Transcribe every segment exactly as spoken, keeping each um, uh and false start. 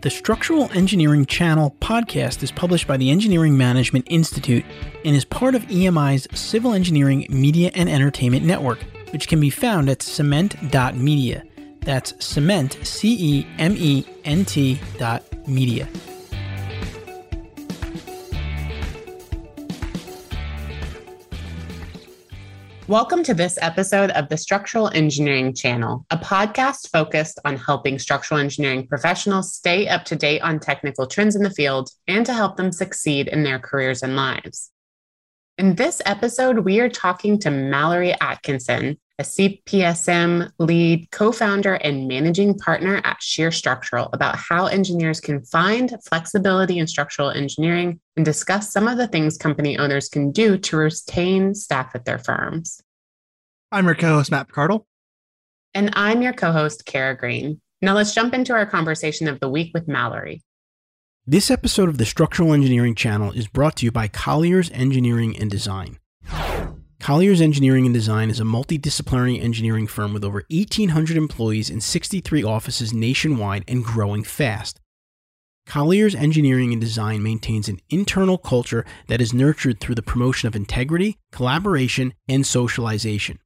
The Structural Engineering Channel podcast is published by the Engineering Management Institute and is part of E M I's Civil Engineering Media and Entertainment Network, which can be found at cement dot media. That's cement, C E M E N T dot media. Welcome to this episode of the Structural Engineering Channel, a podcast focused on helping structural engineering professionals stay up to date on technical trends in the field and to help them succeed in their careers and lives. In this episode, we are talking to Mallory Atkinson, a C P S M lead, co-founder, and managing partner at Shear Structural, about how engineers can find flexibility in structural engineering and discuss some of the things company owners can do to retain staff at their firms. I'm your co-host, Matt Picardle. And I'm your co-host, Kara Green. Now let's jump into our conversation of the week with Mallory. This episode of the Structural Engineering Channel is brought to you by Colliers Engineering and Design. Colliers Engineering and Design is a multidisciplinary engineering firm with over eighteen hundred employees in sixty-three offices nationwide and growing fast. Colliers Engineering and Design maintains an internal culture that is nurtured through the promotion of integrity, collaboration, and socialization.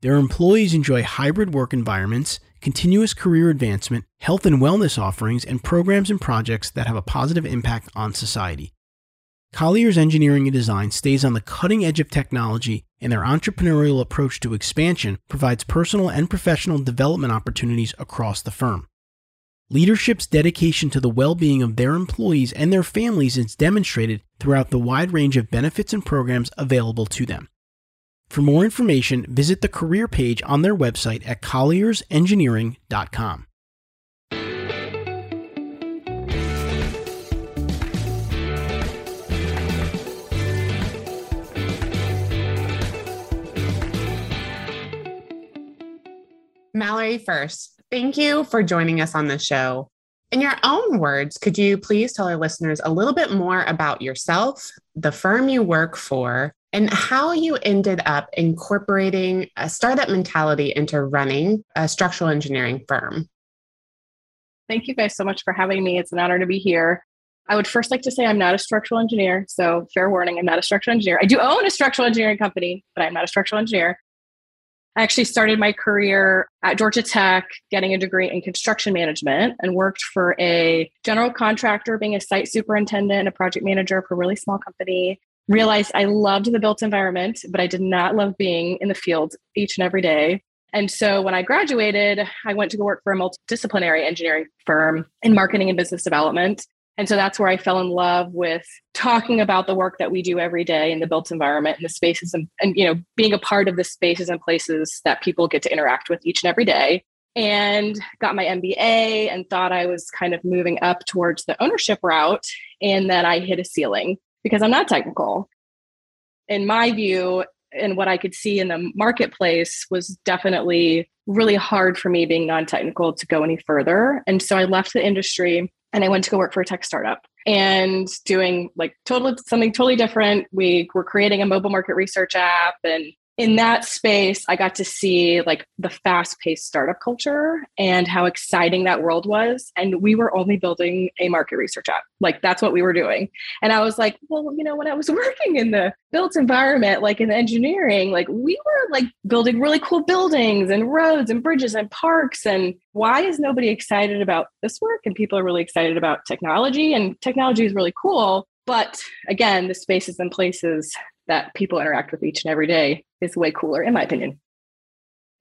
Their employees enjoy hybrid work environments, continuous career advancement, health and wellness offerings, and programs and projects that have a positive impact on society. Colliers Engineering and Design stays on the cutting edge of technology, and their entrepreneurial approach to expansion provides personal and professional development opportunities across the firm. Leadership's dedication to the well-being of their employees and their families is demonstrated throughout the wide range of benefits and programs available to them. For more information, visit the career page on their website at colliers engineering dot com. Mallory, first, thank you for joining us on the show. In your own words, could you please tell our listeners a little bit more about yourself, the firm you work for, and how you ended up incorporating a startup mentality into running a structural engineering firm? Thank you guys so much for having me. It's an honor to be here. I would first like to say I'm not a structural engineer, so fair warning, I'm not a structural engineer. I do own a structural engineering company, but I'm not a structural engineer. I actually started my career at Georgia Tech, getting a degree in construction management, and worked for a general contractor, being a site superintendent, a project manager for a really small company. Realized I loved the built environment, but I did not love being in the field each and every day. And so when I graduated, I went to go work for a multidisciplinary engineering firm in marketing and business development. And so that's where I fell in love with talking about the work that we do every day in the built environment and the spaces and, and you know, being a part of the spaces and places that people get to interact with each and every day. And got my M B A and thought I was kind of moving up towards the ownership route. And then I hit a ceiling because I'm not technical. In my view, and what I could see in the marketplace was definitely really hard for me being non-technical to go any further. And so I left the industry. And I went to go work for a tech startup and doing like total, something totally different. We were creating a mobile market research app. And in that space, I got to see like the fast-paced startup culture and how exciting that world was. And we were only building a market research app. Like that's what we were doing. And I was like, well, you know, when I was working in the built environment, like in engineering, like we were like building really cool buildings and roads and bridges and parks and why is nobody excited about this work? And people are really excited about technology, and technology is really cool. But again, the spaces and places that people interact with each and every day is way cooler, in my opinion.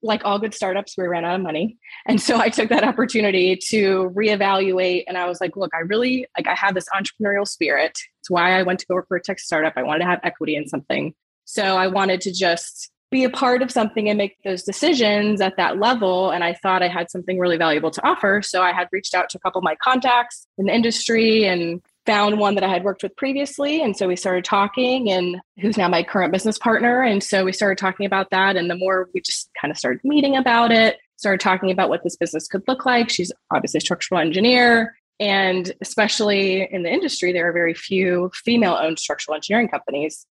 Like all good startups, we ran out of money. And so I took that opportunity to reevaluate. And I was like, look, I really, like I have this entrepreneurial spirit. It's why I went to go work for a tech startup. I wanted to have equity in something. So I wanted to just be a part of something and make those decisions at that level. And I thought I had something really valuable to offer. So I had reached out to a couple of my contacts in the industry and found one that I had worked with previously. And so we started talking, and who's now my current business partner. And so we started talking about that. And the more we just kind of started meeting about it, started talking about what this business could look like. She's obviously a structural engineer. And especially in the industry, there are very few female-owned structural engineering companies.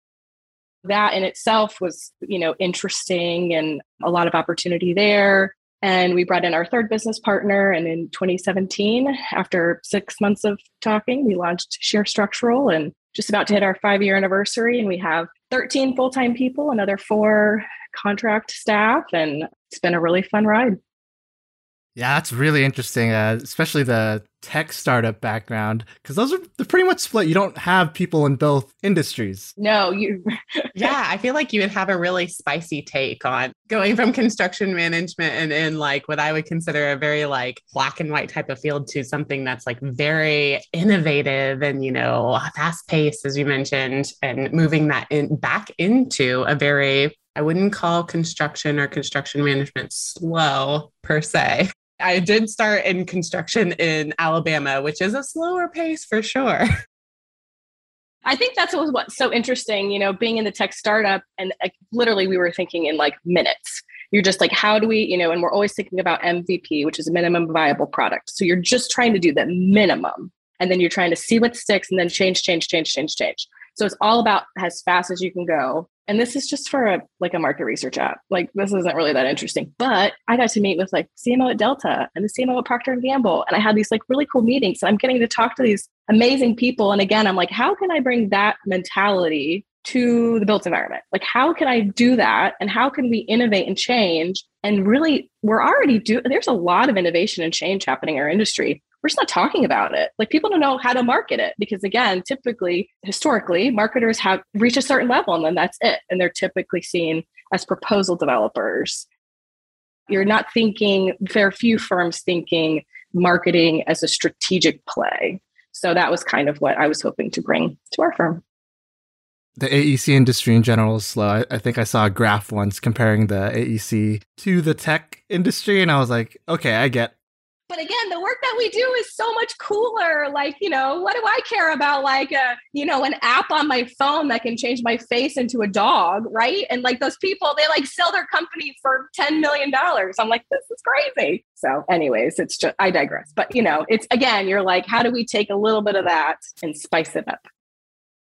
That in itself was, you know, interesting and a lot of opportunity there. And we brought in our third business partner. And in twenty seventeen, after six months of talking, we launched Shear Structural and just about to hit our five-year anniversary. And we have thirteen full-time people, another four contract staff, and it's been a really fun ride. Yeah, that's really interesting, uh, especially the tech startup background, because those are they're pretty much split. You don't have people in both industries. No, you. Yeah, I feel like you would have a really spicy take on going from construction management and in like what I would consider a very like black and white type of field to something that's like very innovative and, you know, fast paced, as you mentioned, and moving that in back into a very, I wouldn't call construction or construction management slow per se. I did start in construction in Alabama, which is a slower pace for sure. I think that's what was what's so interesting, you know, being in the tech startup and like, literally we were thinking in like minutes. You're just like, how do we, you know, and we're always thinking about M V P, which is a minimum viable product. So you're just trying to do the minimum and then you're trying to see what sticks and then change, change, change, change, change. So it's all about as fast as you can go. And this is just for a, like a market research app. Like this isn't really that interesting, but I got to meet with like C M O at Delta and the C M O at Procter and Gamble. And I had these like really cool meetings and I'm getting to talk to these amazing people. And again, I'm like, how can I bring that mentality to the built environment? Like, how can I do that? And how can we innovate and change? And really we're already doing, there's a lot of innovation and change happening in our industry. We're just not talking about it. Like people don't know how to market it because again, typically, historically, marketers have reached a certain level and then that's it. And they're typically seen as proposal developers. You're not thinking, very few firms thinking marketing as a strategic play. So that was kind of what I was hoping to bring to our firm. The A E C industry in general is slow. I, I think I saw a graph once comparing the A E C to the tech industry. And I was like, okay, I get But again, the work that we do is so much cooler. Like, you know, what do I care about? Like, a, you know, an app on my phone that can change my face into a dog, right? And like those people, they like sell their company for ten million dollars. I'm like, this is crazy. So anyways, it's just, I digress. But, you know, it's again, you're like, how do we take a little bit of that and spice it up?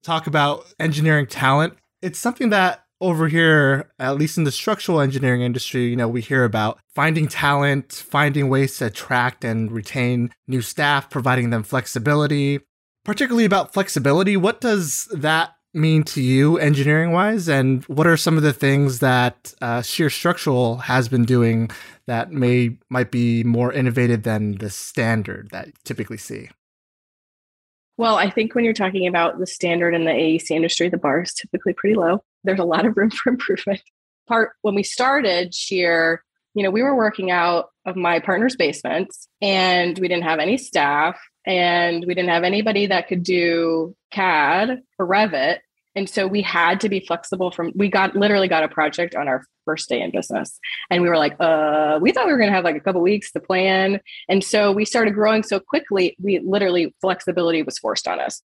Talk about engineering talent. It's something that over here, at least in the structural engineering industry, you know, we hear about finding talent, finding ways to attract and retain new staff, providing them flexibility. Particularly about flexibility, what does that mean to you engineering-wise? And what are some of the things that uh, Shear Structural has been doing that may might be more innovative than the standard that you typically see? Well, I think when you're talking about the standard in the A E C industry, the bar is typically pretty low. There's a lot of room for improvement. Part when we started Shear, you know, we were working out of my partner's basement and we didn't have any staff and we didn't have anybody that could do C A D or Revit. And so we had to be flexible from, we got literally got a project on our first day in business. And we were like, uh, we thought we were going to have like a couple weeks to plan. And so we started growing so quickly, we literally flexibility was forced on us.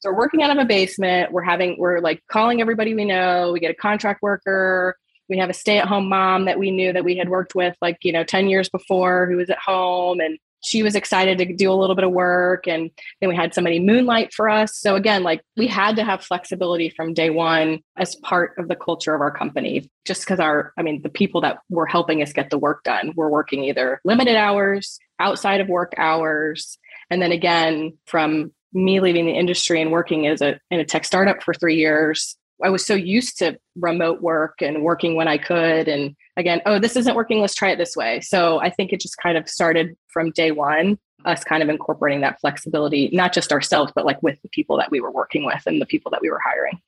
So we're working out of a basement. We're having, we're like calling everybody we know. We get a contract worker. We have a stay-at-home mom that we knew that we had worked with like, you know, ten years before who was at home. And she was excited to do a little bit of work. And then we had somebody moonlight for us. So again, like we had to have flexibility from day one as part of the culture of our company, just because our, I mean, the people that were helping us get the work done were working either limited hours, outside of work hours. And then again, from me leaving the industry and working as a in a tech startup for three years, I was so used to remote work and working when I could. And again, oh, this isn't working. Let's try it this way. So I think it just kind of started from day one, us kind of incorporating that flexibility, not just ourselves, but like with the people that we were working with and the people that we were hiring.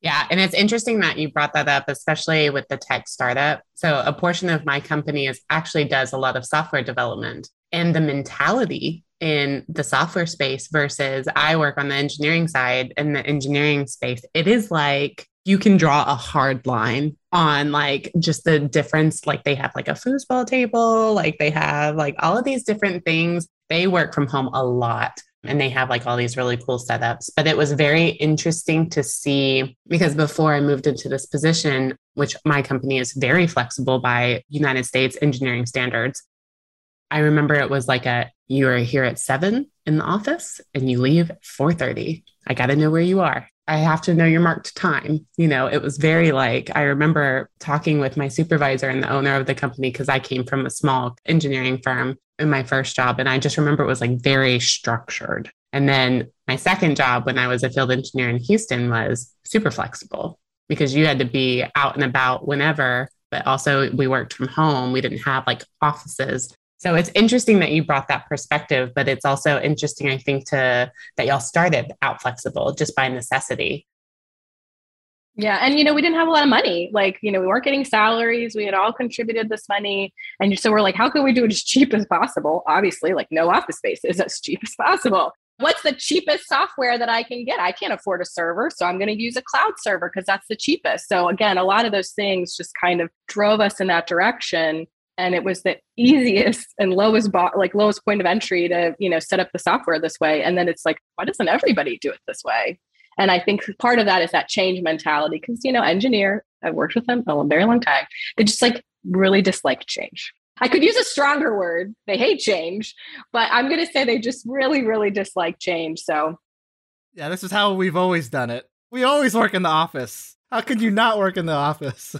Yeah. And it's interesting that you brought that up, especially with the tech startup. So a portion of my company is actually does a lot of software development and the mentality in the software space versus I work on the engineering side and the engineering space. It is like you can draw a hard line on like just the difference. Like they have like a foosball table, like they have like all of these different things. They work from home a lot. And they have like all these really cool setups, but it was very interesting to see because before I moved into this position, which my company is very flexible by United States engineering standards. I remember it was like a, you are here at seven in the office and you leave at four thirty. I got to know where you are. I have to know your marked time. You know, it was very like, I remember talking with my supervisor and the owner of the company, because I came from a small engineering firm in my first job. And I just remember it was like very structured. And then my second job when I was a field engineer in Houston was super flexible, because you had to be out and about whenever, but also we worked from home. We didn't have like offices. So it's interesting that you brought that perspective, but it's also interesting, I think, to that y'all started out flexible just by necessity. Yeah. And, you know, we didn't have a lot of money. Like, you know, we weren't getting salaries. We had all contributed this money. And so we're like, how can we do it as cheap as possible? Obviously, like no office space is as cheap as possible. What's the cheapest software that I can get? I can't afford a server, so I'm going to use a cloud server because that's the cheapest. So again, a lot of those things just kind of drove us in that direction. And it was the easiest and lowest, bo- like lowest point of entry to, you know, set up the software this way. And then it's like, why doesn't everybody do it this way? And I think part of that is that change mentality. Because, you know, engineer, I've worked with them a very long time. They just like really dislike change. I could use a stronger word. They hate change, but I'm going to say they just really, really dislike change. So yeah, this is how we've always done it. We always work in the office. How could you not work in the office?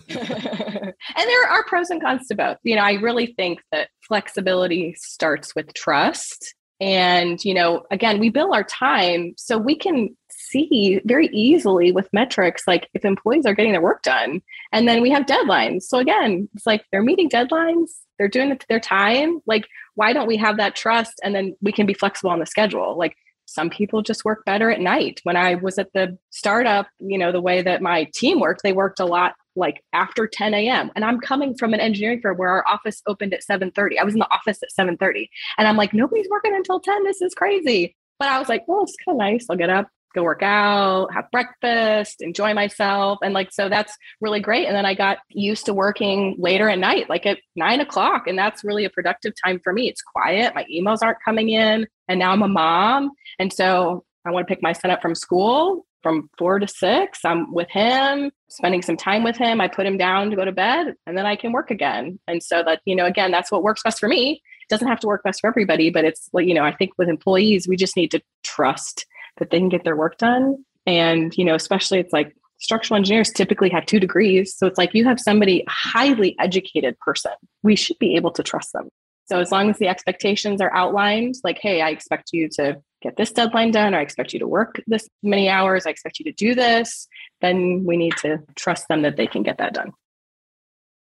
And there are pros and cons to both. You know, I really think that flexibility starts with trust. And, you know, again, we bill our time so we can see very easily with metrics, like if employees are getting their work done, and then we have deadlines. So again, it's like they're meeting deadlines, they're doing their time. Like, why don't we have that trust? And then we can be flexible on the schedule. Like, some people just work better at night. When I was at the startup, you know, the way that my team worked, they worked a lot like after ten a.m. And I'm coming from an engineering firm where our office opened at seven thirty. I was in the office at seven thirty. And I'm like, nobody's working until ten. This is crazy. But I was like, well, it's kind of nice. I'll get up, go work out, have breakfast, enjoy myself. And like, so that's really great. And then I got used to working later at night, like at nine o'clock. And that's really a productive time for me. It's quiet. My emails aren't coming in. And now I'm a mom. And so I want to pick my son up from school from four to six. I'm with him, spending some time with him. I put him down to go to bed, and then I can work again. And so that, you know, again, that's what works best for me. It doesn't have to work best for everybody, but it's like, you know, I think with employees, we just need to trust that they can get their work done. And, you know, especially it's like structural engineers typically have two degrees. So it's like you have somebody, a highly educated person, we should be able to trust them. So as long as the expectations are outlined, like, hey, I expect you to get this deadline done, or I expect you to work this many hours, I expect you to do this, then we need to trust them that they can get that done.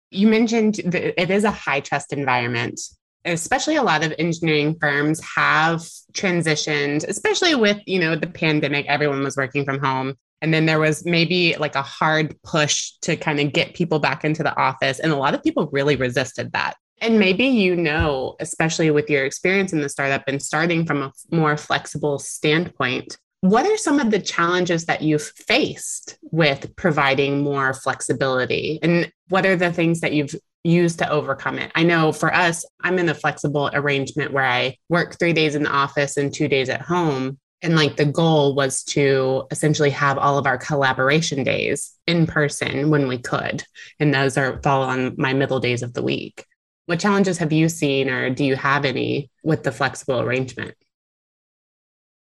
You mentioned that it is a high trust environment. Especially a lot of engineering firms have transitioned, especially with, you know, the pandemic, everyone was working from home. And then there was maybe like a hard push to kind of get people back into the office. And a lot of people really resisted that. And maybe, you know, especially with your experience in the startup and starting from a more flexible standpoint, what are some of the challenges that you've faced with providing more flexibility? And what are the things that you've used to overcome it? I know for us, I'm in a flexible arrangement where I work three days in the office and two days at home. And like the goal was to essentially have all of our collaboration days in person when we could. And those are fall on my middle days of the week. What challenges have you seen, or do you have any with the flexible arrangement?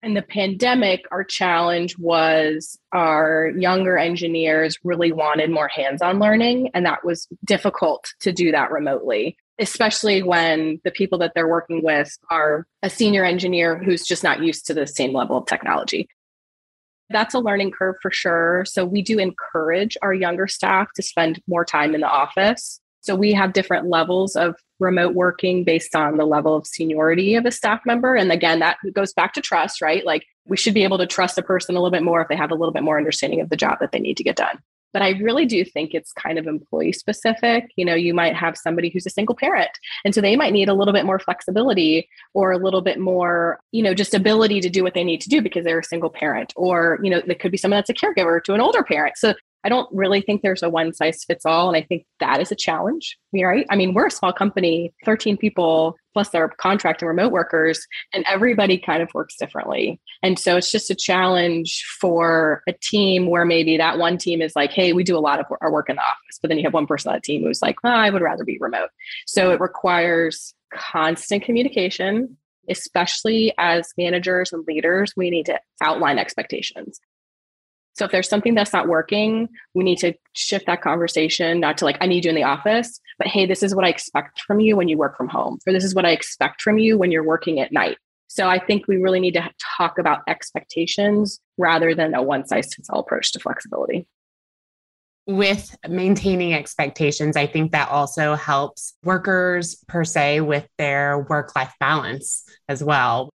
In the pandemic, our challenge was our younger engineers really wanted more hands-on learning, and that was difficult to do that remotely, especially when the people that they're working with are a senior engineer who's just not used to the same level of technology. That's a learning curve for sure. So we do encourage our younger staff to spend more time in the office. So we have different levels of remote working based on the level of seniority of a staff member. And again, that goes back to trust, right? Like we should be able to trust a person a little bit more if they have a little bit more understanding of the job that they need to get done. But I really do think it's kind of employee specific. You know, you might have somebody who's a single parent, and so they might need a little bit more flexibility or a little bit more, you know, just ability to do what they need to do because they're a single parent, or, you know, there could be someone that's a caregiver to an older parent. So I don't really think there's a one size fits all. And I think that is a challenge, right? I mean, we're a small company, thirteen people, plus our contract and remote workers, and everybody kind of works differently. And so it's just a challenge for a team where maybe that one team is like, hey, we do a lot of our work in the office, but then you have one person on that team who's like, oh, I would rather be remote. So it requires constant communication, especially as managers and leaders, we need to outline expectations. So if there's something that's not working, we need to shift that conversation, not to like, I need you in the office, but hey, this is what I expect from you when you work from home, or this is what I expect from you when you're working at night. So I think we really need to talk about expectations rather than a one-size-fits-all approach to flexibility. With maintaining expectations, I think that also helps workers per se with their work-life balance as well.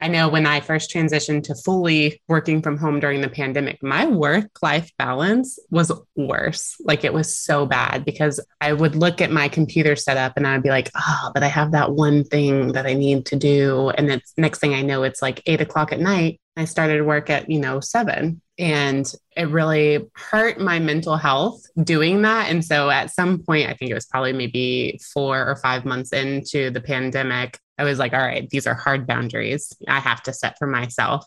I know when I first transitioned to fully working from home during the pandemic, my work-life balance was worse. Like it was so bad because I would look at my computer setup and I'd be like, oh, but I have that one thing that I need to do. And then next thing I know, it's like eight o'clock at night. I started work at, you know, seven, and it really hurt my mental health doing that. And so at some point, I think it was probably maybe four or five months into the pandemic, I was like, all right, these are hard boundaries I have to set for myself.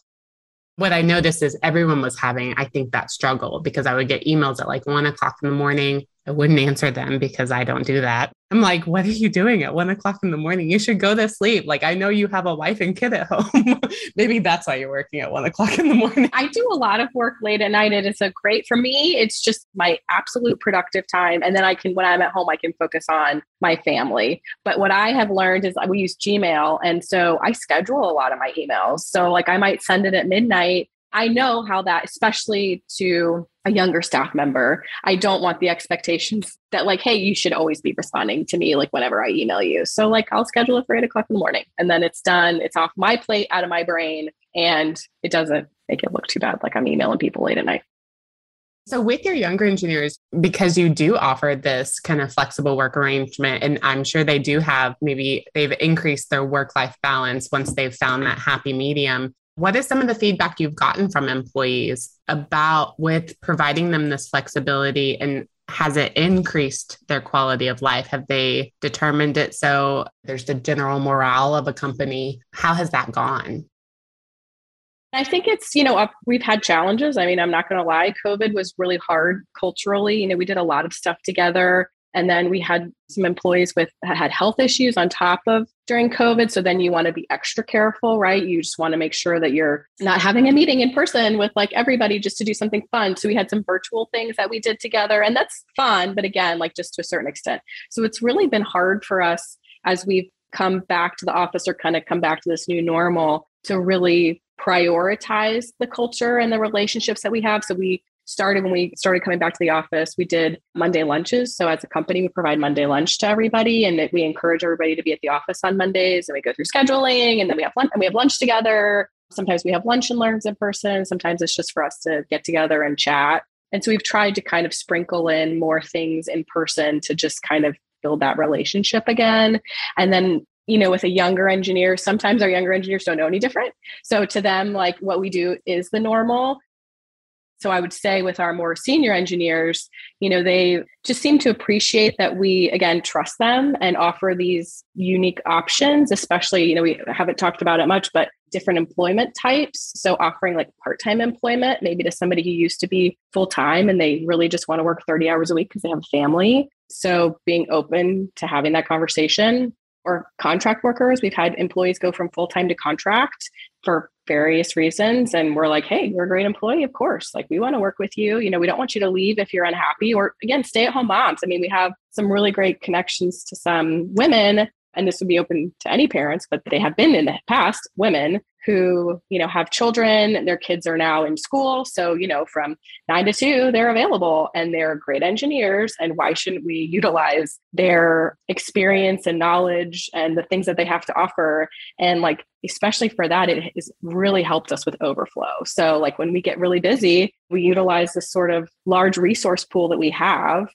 What I noticed is everyone was having, I think, that struggle because I would get emails at like one o'clock in the morning. I wouldn't answer them because I don't do that. I'm like, what are you doing at one o'clock in the morning? You should go to sleep. Like, I know you have a wife and kid at home. Maybe that's why you're working at one o'clock in the morning. I do a lot of work late at night, and it's a great, for me, it's just my absolute productive time. And then I can, when I'm at home, I can focus on my family. But what I have learned is we use Gmail. And so I schedule a lot of my emails. So like I might send it at midnight. I know how that, especially to a younger staff member, I don't want the expectations that like, hey, you should always be responding to me like whenever I email you. So like I'll schedule it for eight o'clock in the morning and then it's done. It's off my plate, out of my brain, and it doesn't make it look too bad like I'm emailing people late at night. So with your younger engineers, because you do offer this kind of flexible work arrangement, and I'm sure they do have, maybe they've increased their work-life balance once they've found that happy medium. What is some of the feedback you've gotten from employees about with providing them this flexibility, and has it increased their quality of life? Have they determined it? So there's the general morale of a company. How has that gone? I think it's, you know, we've had challenges. I mean, I'm not going to lie. COVID was really hard culturally. You know, we did a lot of stuff together. And then we had some employees with had health issues on top of during COVID. So then you want to be extra careful, right? You just want to make sure that you're not having a meeting in person with like everybody just to do something fun. So we had some virtual things that we did together, and that's fun, but again, like just to a certain extent. So it's really been hard for us as we've come back to the office or kind of come back to this new normal to really prioritize the culture and the relationships that we have. So we started when we started coming back to the office, we did Monday lunches. So as a company, we provide Monday lunch to everybody, and we encourage everybody to be at the office on Mondays, and we go through scheduling, and then we have lunch and we have lunch together. Sometimes we have lunch and learns in person. Sometimes it's just for us to get together and chat. And so we've tried to kind of sprinkle in more things in person to just kind of build that relationship again. And then, you know, with a younger engineer, sometimes our younger engineers don't know any different. So to them, like what we do is the normal. So I would say with our more senior engineers, you know, they just seem to appreciate that we, again, trust them and offer these unique options, especially, you know, we haven't talked about it much, but different employment types. So offering like part-time employment, maybe to somebody who used to be full-time and they really just want to work thirty hours a week because they have a family. So being open to having that conversation. Or contract workers, we've had employees go from full-time to contract for various reasons. And we're like, hey, you're a great employee. Of course, like we want to work with you. You know, we don't want you to leave if you're unhappy, or again, stay at home moms. I mean, we have some really great connections to some women, and this would be open to any parents, but they have been in the past women who, you know, have children, their kids are now in school. So, you know, from nine to two, they're available and they're great engineers. And why shouldn't we utilize their experience and knowledge and the things that they have to offer? And like, especially for that, it has really helped us with overflow. So like when we get really busy, we utilize this sort of large resource pool that we have.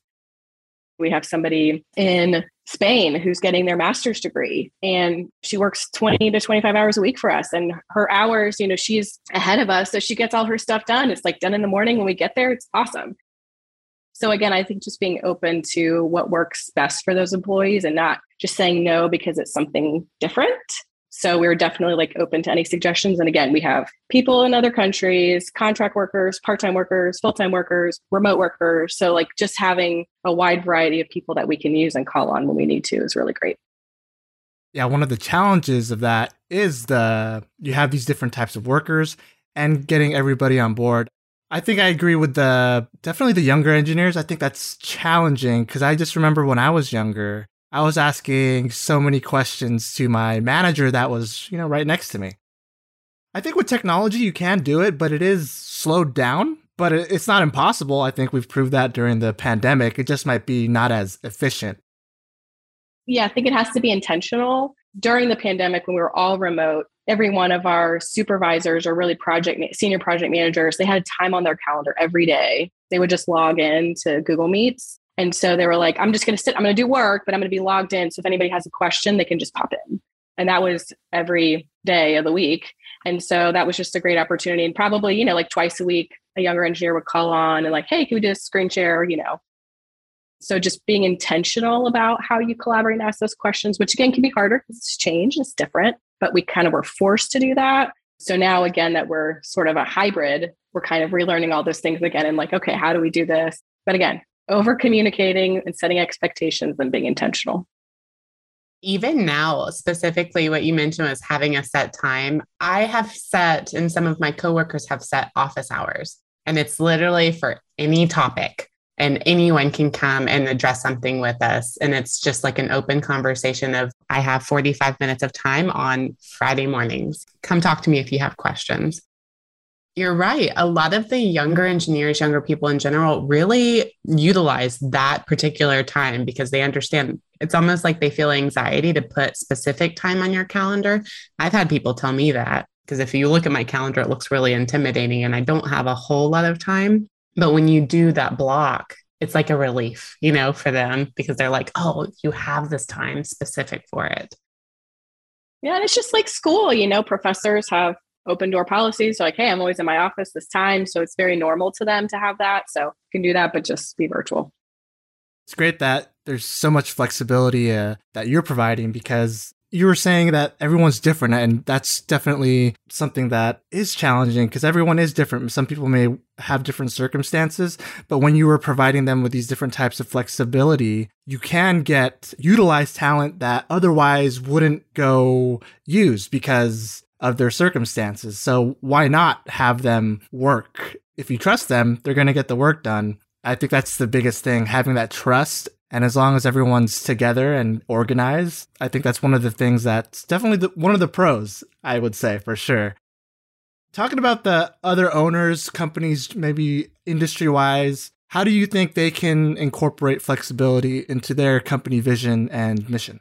We have somebody in Spain who's getting their master's degree, and she works twenty to twenty-five hours a week for us, and her hours, you know, she's ahead of us. So she gets all her stuff done. It's like done in the morning when we get there. It's awesome. So again, I think just being open to what works best for those employees and not just saying no because it's something different. So we're definitely like open to any suggestions. And again, we have people in other countries, contract workers, part-time workers, full-time workers, remote workers. So like just having a wide variety of people that we can use and call on when we need to is really great. Yeah. One of the challenges of that is the, you have these different types of workers and getting everybody on board. I think I agree with the definitely the younger engineers. I think that's challenging because I just remember when I was younger, I was asking so many questions to my manager that was, you know, right next to me. I think with technology, you can do it, but it is slowed down. But it's not impossible. I think we've proved that during the pandemic. It just might be not as efficient. Yeah, I think it has to be intentional. During the pandemic, when we were all remote, every one of our supervisors or really project senior project managers, they had time on their calendar every day. They would just log in to Google Meets. And so they were like, I'm just going to sit, I'm going to do work, but I'm going to be logged in. So if anybody has a question, they can just pop in. And that was every day of the week. And so that was just a great opportunity. And probably, you know, like twice a week, a younger engineer would call on and like, hey, can we do a screen share? You know, so just being intentional about how you collaborate and ask those questions, which again can be harder because it's changed, it's different, but we kind of were forced to do that. So now again, that we're sort of a hybrid, we're kind of relearning all those things again and like, okay, how do we do this? But again, over communicating and setting expectations and being intentional. Even now, specifically what you mentioned was having a set time. I have set, and some of my coworkers have set office hours, and it's literally for any topic and anyone can come and address something with us. And it's just like an open conversation of, I have forty-five minutes of time on Friday mornings. Come talk to me if you have questions. You're right. A lot of the younger engineers, younger people in general, really utilize that particular time because they understand it's almost like they feel anxiety to put specific time on your calendar. I've had people tell me that because if you look at my calendar, it looks really intimidating and I don't have a whole lot of time. But when you do that block, it's like a relief, you know, for them because they're like, oh, you have this time specific for it. Yeah. And it's just like school, you know, professors have open door policies. So like, hey, I'm always in my office this time. So it's very normal to them to have that. So you can do that, but just be virtual. It's great that there's so much flexibility uh, that you're providing because you were saying that everyone's different. And that's definitely something that is challenging because everyone is different. Some people may have different circumstances, but when you are providing them with these different types of flexibility, you can get utilized talent that otherwise wouldn't go use because of their circumstances. So why not have them work? If you trust them, they're going to get the work done. I think that's the biggest thing, having that trust. And as long as everyone's together and organized, I think that's one of the things that's definitely the, one of the pros, I would say, for sure. Talking about the other owners, companies, maybe industry-wise, how do you think they can incorporate flexibility into their company vision and mission?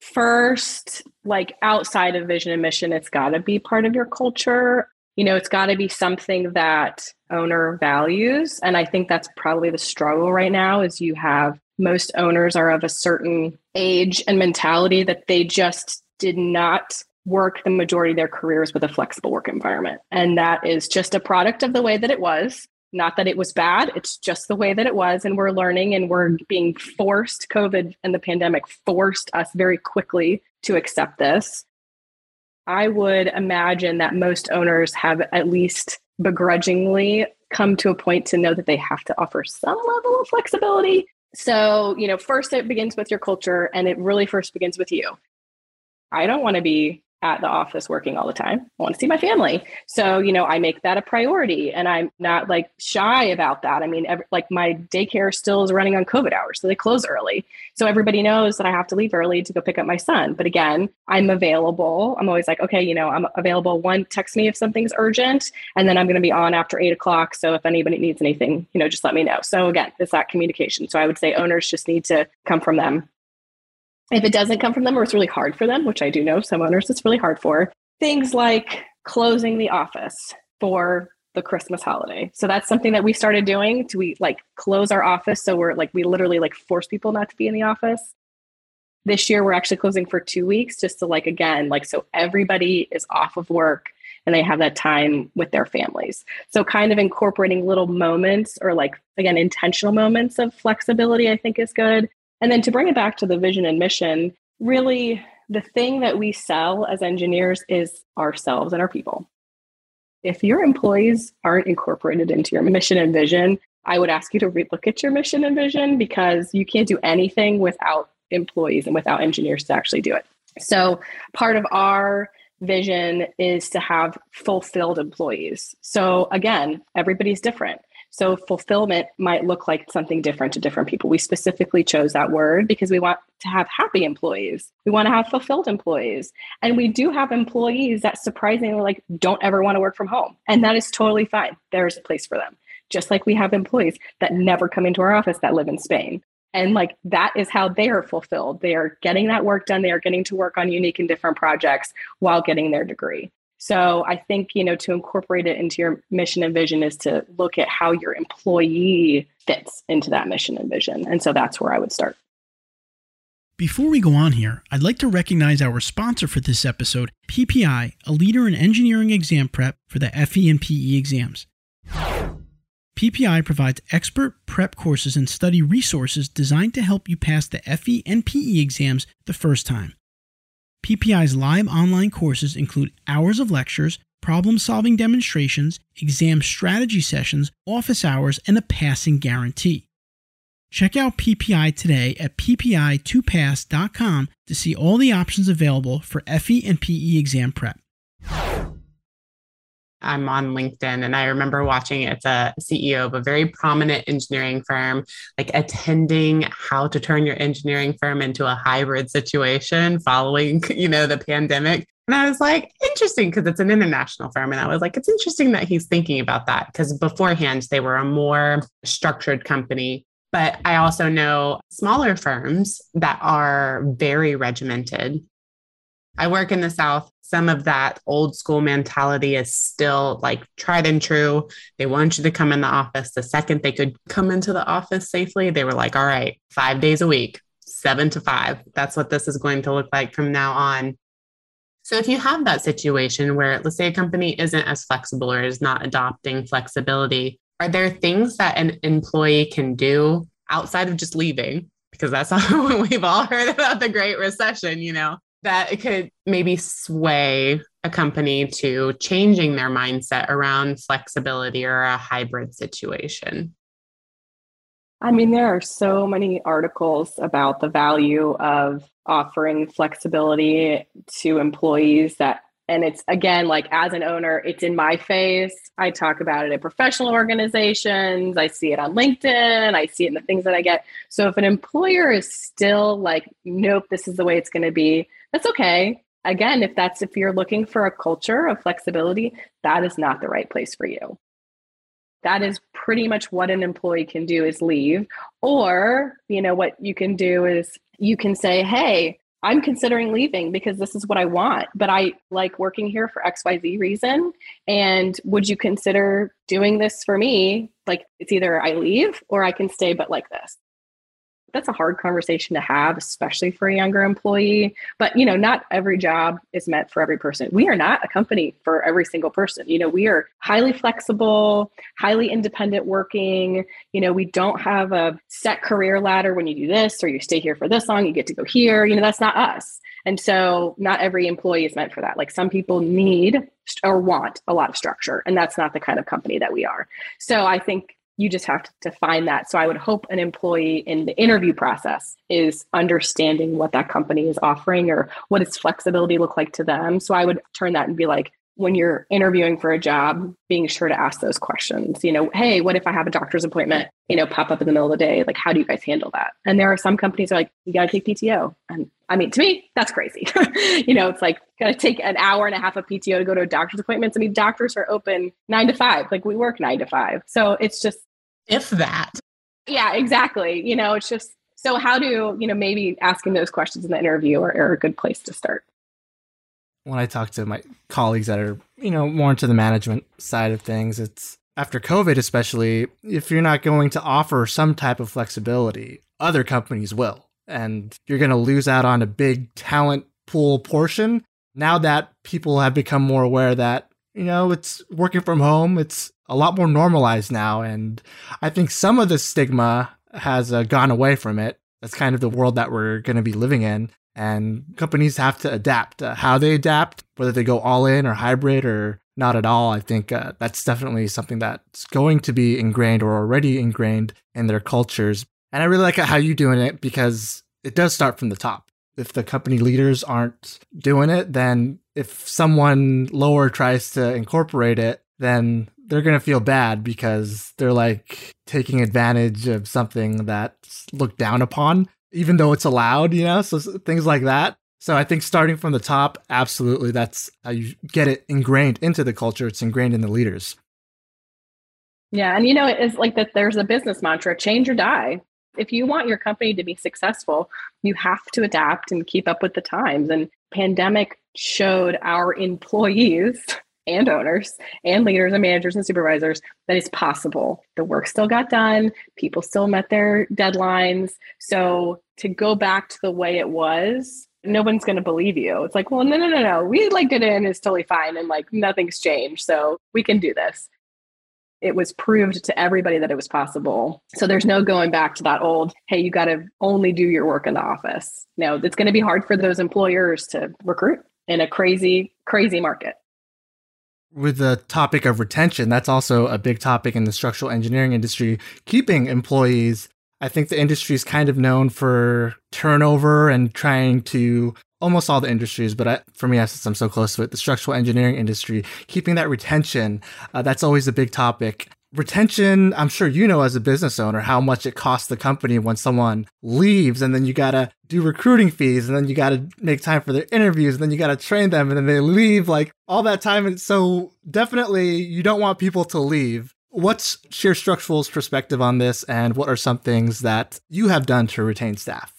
First, like outside of vision and mission, it's got to be part of your culture. You know, it's got to be something that owner values. And I think that's probably the struggle right now is you have most owners are of a certain age and mentality that they just did not work the majority of their careers with a flexible work environment. And that is just a product of the way that it was. Not that it was bad. It's just the way that it was. And we're learning and we're being forced. COVID and the pandemic forced us very quickly to accept this. I would imagine that most owners have at least begrudgingly come to a point to know that they have to offer some level of flexibility. So, you know, first it begins with your culture and it really first begins with you. I don't want to be at the office working all the time. I want to see my family. So, you know, I make that a priority and I'm not like shy about that. I mean, every, like my daycare still is running on COVID hours, so they close early. So everybody knows that I have to leave early to go pick up my son. But again, I'm available. I'm always like, okay, you know, I'm available. One, text me if something's urgent, and then I'm going to be on after eight o'clock. So if anybody needs anything, you know, just let me know. So again, it's that communication. So I would say owners just need to come from them. If it doesn't come from them or it's really hard for them, which I do know some owners it's really hard for, things like closing the office for the Christmas holiday. So that's something that we started doing. Do we like close our office? So we're like, we literally like force people not to be in the office. This year, we're actually closing for two weeks just to like, again, like, so everybody is off of work and they have that time with their families. So kind of incorporating little moments or like, again, intentional moments of flexibility, I think is good. And then to bring it back to the vision and mission, really the thing that we sell as engineers is ourselves and our people. If your employees aren't incorporated into your mission and vision, I would ask you to relook at your mission and vision because you can't do anything without employees and without engineers to actually do it. So part of our vision is to have fulfilled employees. So again, everybody's different. So fulfillment might look like something different to different people. We specifically chose that word because we want to have happy employees. We want to have fulfilled employees. And we do have employees that surprisingly like don't ever want to work from home. And that is totally fine. There's a place for them. Just like we have employees that never come into our office that live in Spain. And like, that is how they are fulfilled. They are getting that work done. They are getting to work on unique and different projects while getting their degree. So I think, you know, to incorporate it into your mission and vision is to look at how your employee fits into that mission and vision. And so that's where I would start. Before we go on here, I'd like to recognize our sponsor for this episode, P P I, a leader in engineering exam prep for the F E and P E exams. P P I provides expert prep courses and study resources designed to help you pass the F E and P E exams the first time. P P I's live online courses include hours of lectures, problem-solving demonstrations, exam strategy sessions, office hours, and a passing guarantee. Check out P P I today at P P I two pass dot com to see all the options available for F E and P E exam prep. I'm on LinkedIn and I remember watching it's a C E O of a very prominent engineering firm, like attending how to turn your engineering firm into a hybrid situation following, you know, the pandemic. And I was like, interesting, because it's an international firm. And I was like, it's interesting that he's thinking about that because beforehand they were a more structured company. But I also know smaller firms that are very regimented. I work in the South. Some of that old school mentality is still like tried and true. They want you to come in the office. The second they could come into the office safely, they were like, all right, five days a week, seven to five. That's what this is going to look like from now on. So if you have that situation where, let's say, a company isn't as flexible or is not adopting flexibility, are there things that an employee can do outside of just leaving? Because that's how we've all heard about the Great Recession, you know? That it could maybe sway a company to changing their mindset around flexibility or a hybrid situation? I mean, there are so many articles about the value of offering flexibility to employees that, and it's again, like as an owner, it's in my face. I talk about it at professional organizations. I see it on LinkedIn. I see it in the things that I get. So if an employer is still like, nope, this is the way it's going to be, that's okay. Again, if that's, if you're looking for a culture of flexibility, that is not the right place for you. That is pretty much what an employee can do is leave. Or, you know, what you can do is you can say, hey, I'm considering leaving because this is what I want, but I like working here for X Y Z reason. And would you consider doing this for me? Like it's either I leave or I can stay, but like this. That's a hard conversation to have, especially for a younger employee. But, you know, not every job is meant for every person. We are not a company for every single person. You know, we are highly flexible, highly independent working. You know, we don't have a set career ladder. When you do this or you stay here for this long, you get to go here. You know, that's not us. And so not every employee is meant for that. Like some people need or want a lot of structure, and that's not the kind of company that we are. So I think you just have to define that. So I would hope an employee in the interview process is understanding what that company is offering or what its flexibility look like to them. So I would turn that and be like, when you're interviewing for a job, being sure to ask those questions, you know, hey, what if I have a doctor's appointment, you know, pop up in the middle of the day? Like, how do you guys handle that? And there are some companies that are like, you got to take P T O. And I mean, to me, that's crazy. You know, it's like, got to take an hour and a half of P T O to go to a doctor's appointment. I mean, doctors are open nine to five. Like we work nine to five. So it's just, if that. Yeah, exactly. You know, it's just, so how do, you know, maybe asking those questions in the interview are, are a good place to start. When I talk to my colleagues that are, you know, more into the management side of things, it's after COVID, especially if you're not going to offer some type of flexibility, other companies will, and you're going to lose out on a big talent pool portion. Now that people have become more aware that, you know, it's working from home, it's a lot more normalized now. And I think some of the stigma has uh, gone away from it. That's kind of the world that we're going to be living in. And companies have to adapt. Uh, how they adapt, whether they go all in or hybrid or not at all, I think uh, that's definitely something that's going to be ingrained or already ingrained in their cultures. And I really like how you're doing it because it does start from the top. if the company leaders aren't doing it, then if someone lower tries to incorporate it, then they're going to feel bad because they're like taking advantage of something that's looked down upon, even though it's allowed, you know, so things like that. So I think starting from the top, absolutely, that's how you get it ingrained into the culture. It's ingrained in the leaders. Yeah. And, you know, it's like that there's a business mantra, change or die. If you want your company to be successful, you have to adapt and keep up with the times. And pandemic showed our employees and owners and leaders and managers and supervisors that it's possible. The work still got done. People still met their deadlines. So to go back to the way it was, no one's going to believe you. It's like, well, no, no, no, no. We like did it and it's totally fine. And like, nothing's changed. So we can do this. It was proved to everybody that it was possible. So there's no going back to that old, hey, you got to only do your work in the office. No, it's going to be hard for those employers to recruit in a crazy, crazy market. With the topic of retention, that's also a big topic in the structural engineering industry, keeping employees. I think the industry is kind of known for turnover and trying to, almost all the industries, but I, for me, I, since I'm so close to it, the structural engineering industry, keeping that retention, uh, that's always a big topic. Retention, I'm sure you know as a business owner how much it costs the company when someone leaves, and then you got to do recruiting fees, and then you got to make time for their interviews, and then you got to train them, and then they leave, like all that time. And so definitely you don't want people to leave. What's Shear Structural's perspective on this, and what are some things that you have done to retain staff?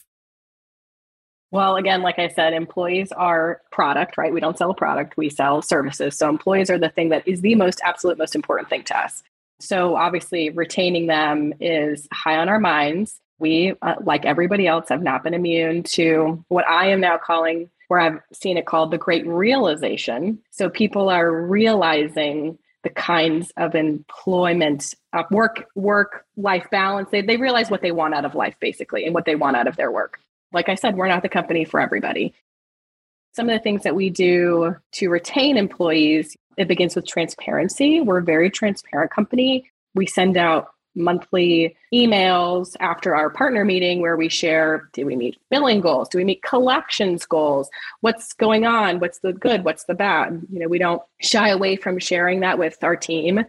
Well, again, like I said, employees are product, right? We don't sell a product, we sell services. So employees are the thing that is the most absolute, most important thing to us. So obviously retaining them is high on our minds. We, uh, like everybody else, have not been immune to what I am now calling, where I've seen it called the Great Realization. So people are realizing the kinds of employment, uh, work, work, life balance. They, they realize what they want out of life, basically, and what they want out of their work. Like I said, we're not the company for everybody. Some of the things that we do to retain employees, it begins with transparency. We're a very transparent company. We send out monthly emails after our partner meeting where we share, do we meet billing goals? Do we meet collections goals? What's going on? What's the good? What's the bad? You know, we don't shy away from sharing that with our team.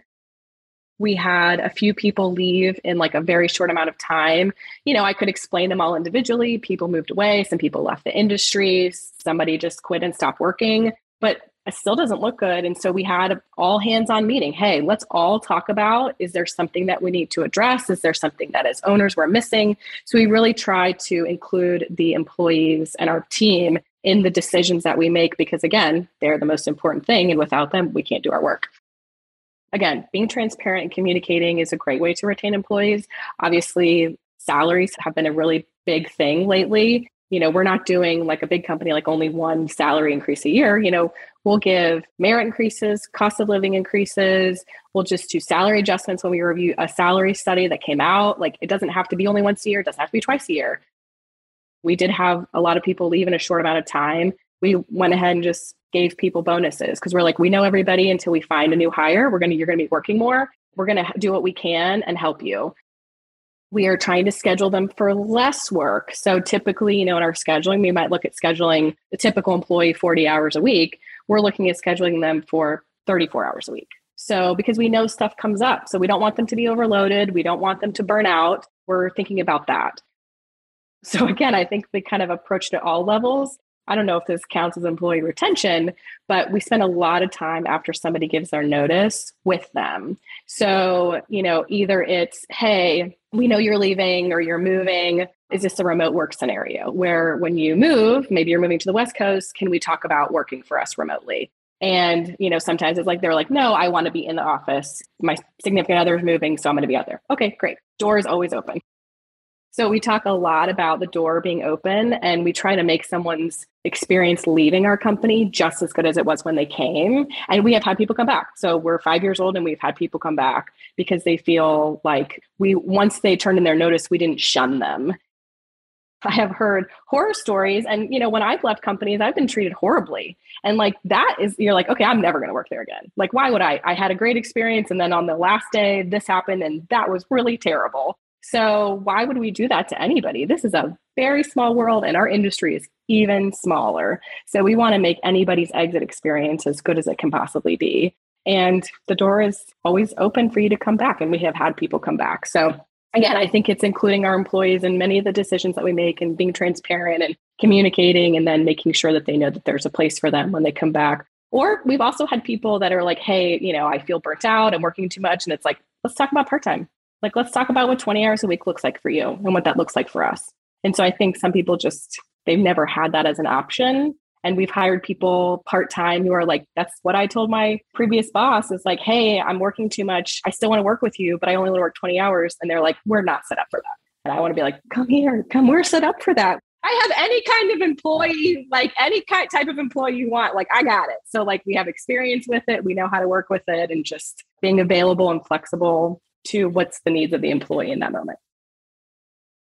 We had a few people leave in like a very short amount of time. You know, I could explain them all individually. People moved away. Some people left the industry. Somebody just quit and stopped working, but it still doesn't look good. And so we had an all hands on meeting. Hey, let's all talk about, is there something that we need to address? Is there something that as owners we're missing? So we really try to include the employees and our team in the decisions that we make, because again, they're the most important thing. And without them, we can't do our work. Again, being transparent and communicating is a great way to retain employees. Obviously, salaries have been a really big thing lately. You know, we're not doing like a big company, like only one salary increase a year. You know, we'll give merit increases, cost of living increases. We'll just do salary adjustments when we review a salary study that came out. Like, it doesn't have to be only once a year. It doesn't have to be twice a year. We did have a lot of people leave in a short amount of time. We went ahead and just gave people bonuses because we're like, we know everybody until we find a new hire. We're going to, you're going to be working more. We're going to do what we can and help you. We are trying to schedule them for less work. So typically, you know, in our scheduling, we might look at scheduling the typical employee forty hours a week. We're looking at scheduling them for thirty-four hours a week. So because we know stuff comes up, so we don't want them to be overloaded. We don't want them to burn out. We're thinking about that. So again, I think they kind of approached it at all levels. I don't know if this counts as employee retention, but we spend a lot of time after somebody gives their notice with them. So, you know, either it's, hey, we know you're leaving or you're moving. Is this a remote work scenario where when you move, maybe you're moving to the West Coast, can we talk about working for us remotely? And, you know, sometimes it's like, they're like, no, I want to be in the office. My significant other is moving, so I'm going to be out there. Okay, great. Door is always open. So we talk a lot about the door being open, and we try to make someone's experience leaving our company just as good as it was when they came. And we have had people come back. So we're five years old and we've had people come back because they feel like we, once they turned in their notice, we didn't shun them. I have heard horror stories. And, you know, when I've left companies, I've been treated horribly. And like, that is, you're like, okay, I'm never going to work there again. Like, why would I? I had a great experience. And then on the last day, this happened and that was really terrible. So why would we do that to anybody? This is a very small world and our industry is even smaller. So we want to make anybody's exit experience as good as it can possibly be. And the door is always open for you to come back. And we have had people come back. So again, I think it's including our employees in many of the decisions that we make and being transparent and communicating and then making sure that they know that there's a place for them when they come back. Or we've also had people that are like, hey, you know, I feel burnt out, I'm working too much. And it's like, let's talk about part-time. Like, let's talk about what twenty hours a week looks like for you and what that looks like for us. And so I think some people just, they've never had that as an option. And we've hired people part-time who are like, that's what I told my previous boss is like, hey, I'm working too much. I still want to work with you, but I only want to work twenty hours. And they're like, we're not set up for that. And I want to be like, come here, come, we're set up for that. I have any kind of employee, like any kind type of employee you want, like I got it. So like we have experience with it. We know how to work with it and just being available and flexible to what's the needs of the employee in that moment.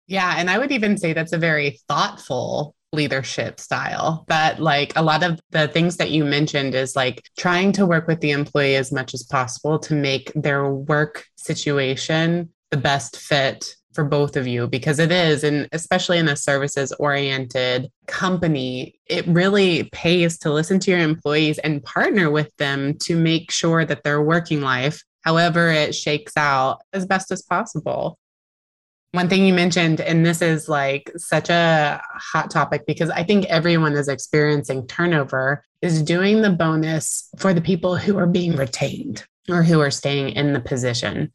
Yeah. And I would even say that's a very thoughtful leadership style, that like a lot of the things that you mentioned is like trying to work with the employee as much as possible to make their work situation the best fit for both of you, because it is, and especially in a services oriented company, it really pays to listen to your employees and partner with them to make sure that their working life, however it shakes out, as best as possible. One thing you mentioned, and this is like such a hot topic because I think everyone is experiencing turnover, is doing the bonus for the people who are being retained or who are staying in the position.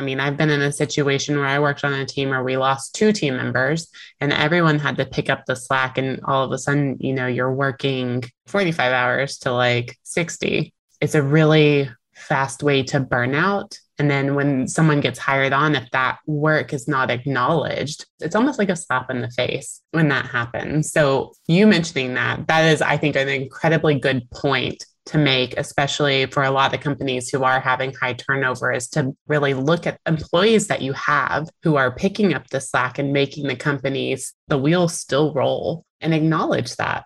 I mean, I've been in a situation where I worked on a team where we lost two team members and everyone had to pick up the slack, and all of a sudden, you know, you're working forty-five hours to like sixty. It's a really fast way to burnout. And then when someone gets hired on, if that work is not acknowledged, it's almost like a slap in the face when that happens. So you mentioning that, that is, I think, an incredibly good point to make, especially for a lot of companies who are having high turnover, is to really look at employees that you have who are picking up the slack and making the companies, the wheels still roll, and acknowledge that.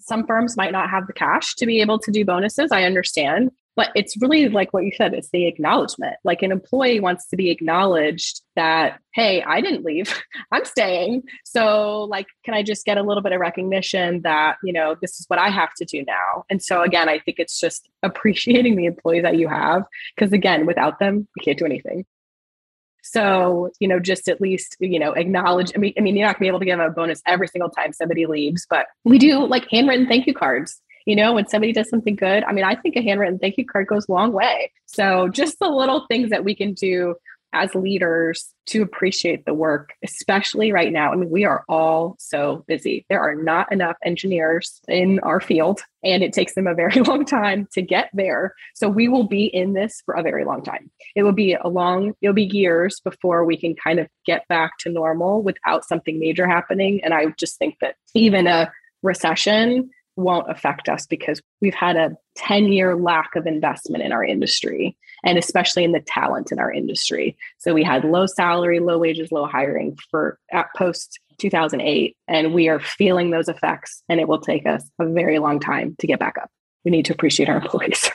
Some firms might not have the cash to be able to do bonuses. I understand. But it's really like what you said, it's the acknowledgement. Like an employee wants to be acknowledged that, hey, I didn't leave, I'm staying. So like, can I just get a little bit of recognition that, you know, this is what I have to do now. And so again, I think it's just appreciating the employees that you have, because again, without them, you can't do anything. So, you know, just at least, you know, acknowledge, I mean, I mean, you're not gonna be able to give them a bonus every single time somebody leaves, but we do like handwritten thank you cards. You know, when somebody does something good, I mean, I think a handwritten thank you card goes a long way. So just the little things that we can do as leaders to appreciate the work, especially right now. I mean, we are all so busy. There are not enough engineers in our field, and it takes them a very long time to get there. So we will be in this for a very long time. It will be a long, it'll be years before we can kind of get back to normal without something major happening. And I just think that even a recession won't affect us, because we've had a ten year lack of investment in our industry, and especially in the talent in our industry. So we had low salary, low wages, low hiring for at post two thousand eight, and we are feeling those effects, and it will take us a very long time to get back up. We need to appreciate our employees.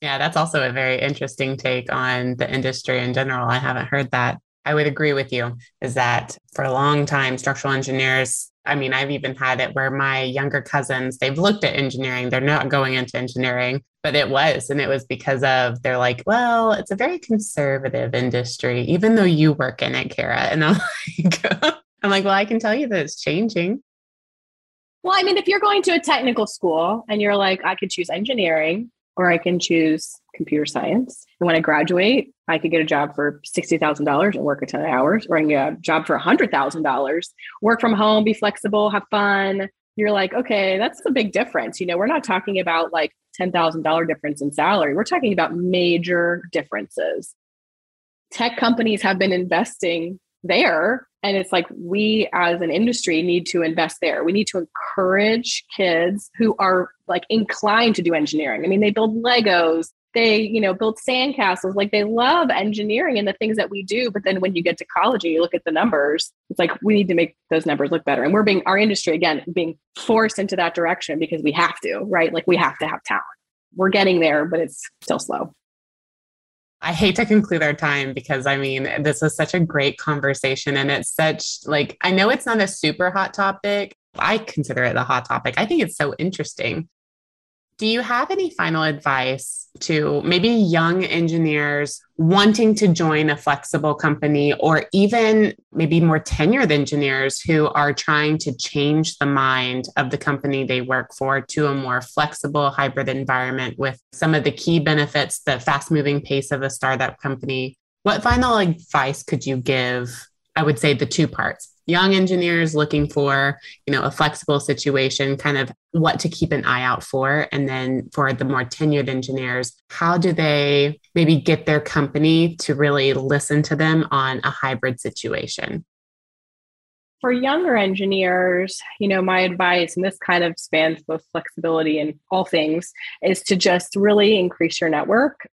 Yeah, that's also a very interesting take on the industry in general. I haven't heard that. I would agree with you, is that for a long time, structural engineers, I mean, I've even had it where my younger cousins, they've looked at engineering, they're not going into engineering, but it was, and it was because of, they're like, well, it's a very conservative industry, even though you work in it, Kara. And I'm like, I'm like, well, I can tell you that it's changing. Well, I mean, if you're going to a technical school and you're like, I could choose engineering or I can choose computer science, and when I graduate, I could get a job for sixty thousand dollars and work a ton of hours, or I can get a job for one hundred thousand dollars, work from home, be flexible, have fun. You're like, okay, that's a big difference. You know, we're not talking about like ten thousand dollars difference in salary. We're talking about major differences. Tech companies have been investing there, and it's like we as an industry need to invest there. We need to encourage kids who are like inclined to do engineering. I mean, they build Legos. They, you know, build sandcastles. Like they love engineering and the things that we do. But then when you get to college and you look at the numbers, it's like we need to make those numbers look better. And we're being, our industry, again, being forced into that direction because we have to, right? Like we have to have talent. We're getting there, but it's still slow. I hate to conclude our time because, I mean, this was such a great conversation, and it's such, like, I know it's not a super hot topic. I consider it a hot topic. I think it's so interesting. Do you have any final advice to maybe young engineers wanting to join a flexible company, or even maybe more tenured engineers who are trying to change the mind of the company they work for to a more flexible hybrid environment with some of the key benefits, the fast-moving pace of a startup company? What final advice could you give? I would say the two parts. Young engineers looking for, you know, a flexible situation, kind of what to keep an eye out for. And then for the more tenured engineers, how do they maybe get their company to really listen to them on a hybrid situation? For younger engineers, you know, my advice, and this kind of spans both flexibility and all things, is to just really increase your network.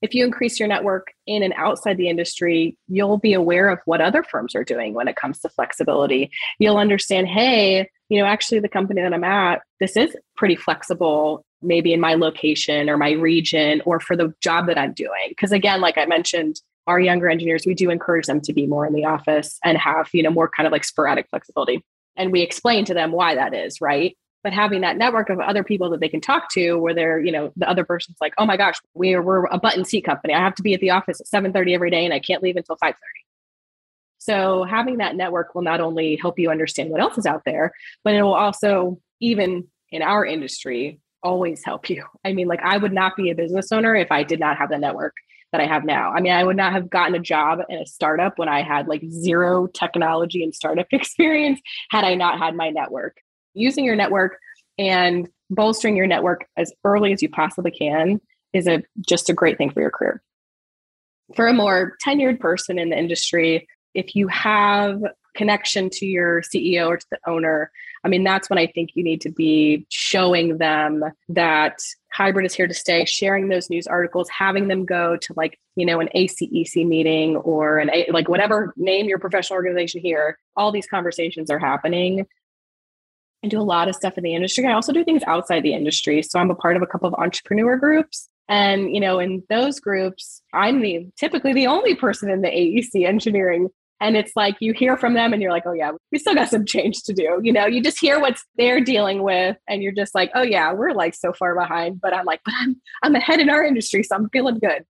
If you increase your network in and outside the industry, you'll be aware of what other firms are doing when it comes to flexibility. You'll understand, hey, you know, actually the company that I'm at, this is pretty flexible, maybe in my location or my region or for the job that I'm doing. Because again, like I mentioned, our younger engineers, we do encourage them to be more in the office and have, you know, more kind of like sporadic flexibility. And we explain to them why that is, right? But having that network of other people that they can talk to where they're, you know, the other person's like, oh my gosh, we're, we're a button seat company. I have to be at the office at seven thirty every day and I can't leave until five thirty. So having that network will not only help you understand what else is out there, but it will also, even in our industry, always help you. I mean, like I would not be a business owner if I did not have the network that I have now. I mean, I would not have gotten a job in a startup when I had like zero technology and startup experience had I not had my network. Using your network and bolstering your network as early as you possibly can is a just a great thing for your career. For a more tenured person in the industry, if you have connection to your C E O or to the owner, I mean, that's when I think you need to be showing them that hybrid is here to stay, sharing those news articles, having them go to like, you know, an A C E C meeting or an a, like whatever, name your professional organization here. All these conversations are happening. I do a lot of stuff in the industry. I also do things outside the industry. So I'm a part of a couple of entrepreneur groups. And, you know, in those groups, I'm the typically the only person in the A E C engineering. And it's like, you hear from them and you're like, oh yeah, we still got some change to do. You know, you just hear what they're dealing with and you're just like, oh yeah, we're like so far behind, but I'm like, but I'm, I'm ahead in our industry. So I'm feeling good.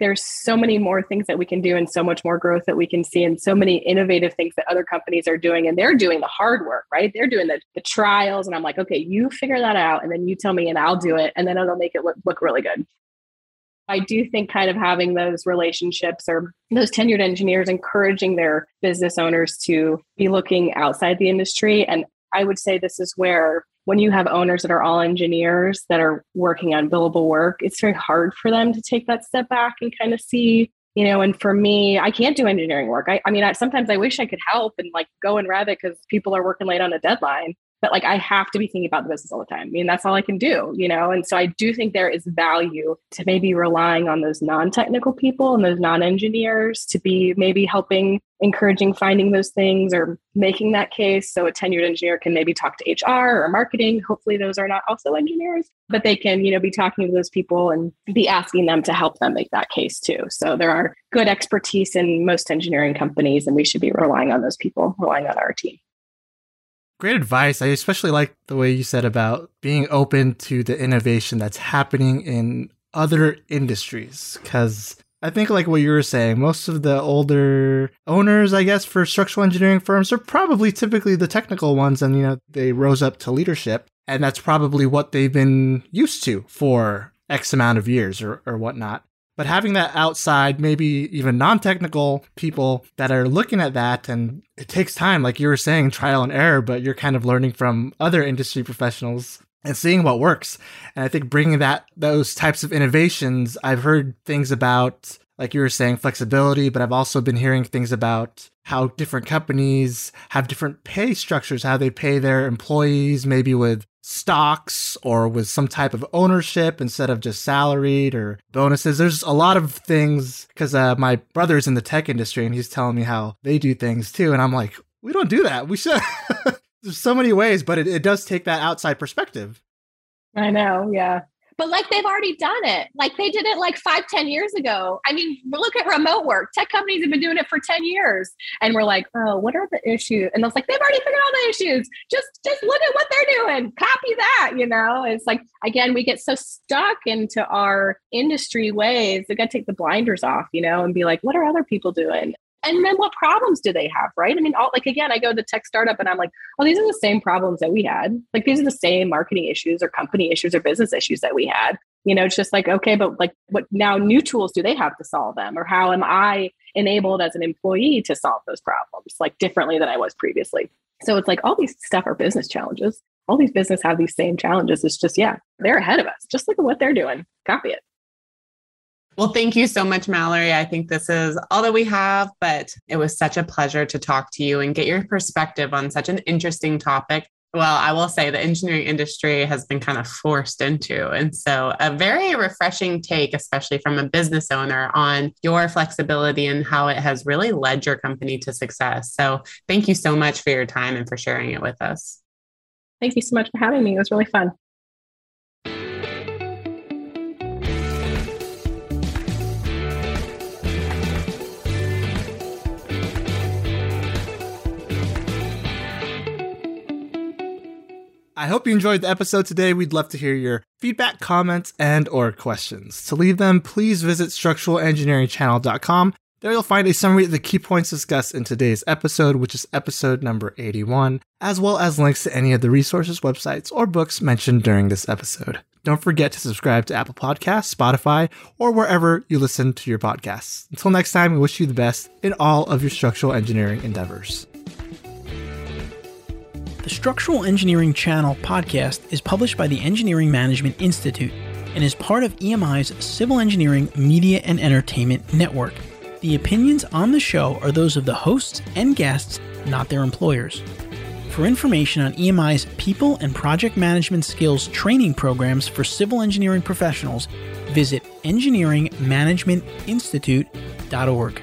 There's so many more things that we can do and so much more growth that we can see and so many innovative things that other companies are doing. And they're doing the hard work, right? They're doing the, the trials. And I'm like, okay, you figure that out. And then you tell me and I'll do it. And then it'll make it look, look really good. I do think kind of having those relationships or those tenured engineers encouraging their business owners to be looking outside the industry. And I would say this is where when you have owners that are all engineers that are working on billable work, it's very hard for them to take that step back and kind of see, you know, and for me, I can't do engineering work. I, I mean, I, sometimes I wish I could help and like go and rabbit because people are working late on a deadline, but like I have to be thinking about the business all the time. I mean, that's all I can do, you know? And so I do think there is value to maybe relying on those non-technical people and those non-engineers to be maybe helping, encouraging, finding those things or making that case. So a tenured engineer can maybe talk to H R or marketing. Hopefully those are not also engineers, but they can, you know, be talking to those people and be asking them to help them make that case too. So there are good expertise in most engineering companies and we should be relying on those people, relying on our team. Great advice. I especially like the way you said about being open to the innovation that's happening in other industries. Because I think like what you were saying, most of the older owners, I guess, for structural engineering firms are probably typically the technical ones. And, you know, they rose up to leadership. And that's probably what they've been used to for X amount of years or, or whatnot. But having that outside, maybe even non-technical people that are looking at that, and it takes time, like you were saying, trial and error, but you're kind of learning from other industry professionals and seeing what works. And I think bringing that those types of innovations, I've heard things about, like you were saying, flexibility, but I've also been hearing things about how different companies have different pay structures, how they pay their employees, maybe with stocks or with some type of ownership instead of just salaried or bonuses. There's a lot of things because uh, my brother's in the tech industry and he's telling me how they do things too. And I'm like, we don't do that. We should. There's so many ways, but it, it does take that outside perspective. I know. Yeah. But like they've already done it. Like they did it like five, ten years ago. I mean, look at remote work. Tech companies have been doing it for ten years. And we're like, oh, what are the issues? And I was like, they've already figured out the issues. Just just look at what they're doing. Copy that, you know? It's like, again, we get so stuck into our industry ways. They've got to take the blinders off, you know, and be like, what are other people doing? And then what problems do they have, right? I mean, all, like, again, I go to the tech startup and I'm like, oh, these are the same problems that we had. Like, these are the same marketing issues or company issues or business issues that we had. You know, it's just like, okay, but like what now new tools do they have to solve them? Or how am I enabled as an employee to solve those problems like differently than I was previously? So it's like all these stuff are business challenges. All these businesses have these same challenges. It's just, yeah, they're ahead of us. Just look at what they're doing. Copy it. Well, thank you so much, Mallory. I think this is all that we have, but it was such a pleasure to talk to you and get your perspective on such an interesting topic. Well, I will say the engineering industry has been kind of forced into. And so a very refreshing take, especially from a business owner, on your flexibility and how it has really led your company to success. So thank you so much for your time and for sharing it with us. Thank you so much for having me. It was really fun. I hope you enjoyed the episode today. We'd love to hear your feedback, comments, and or questions. To leave them, please visit structural engineering channel dot com. There you'll find a summary of the key points discussed in today's episode, which is episode number eighty-one, as well as links to any of the resources, websites, or books mentioned during this episode. Don't forget to subscribe to Apple Podcasts, Spotify, or wherever you listen to your podcasts. Until next time, we wish you the best in all of your structural engineering endeavors. The Structural Engineering Channel podcast is published by the Engineering Management Institute and is part of E M I's Civil Engineering Media and Entertainment Network. The opinions on the show are those of the hosts and guests, not their employers. For information on E M I's people and project management skills training programs for civil engineering professionals, visit engineering management institute dot org.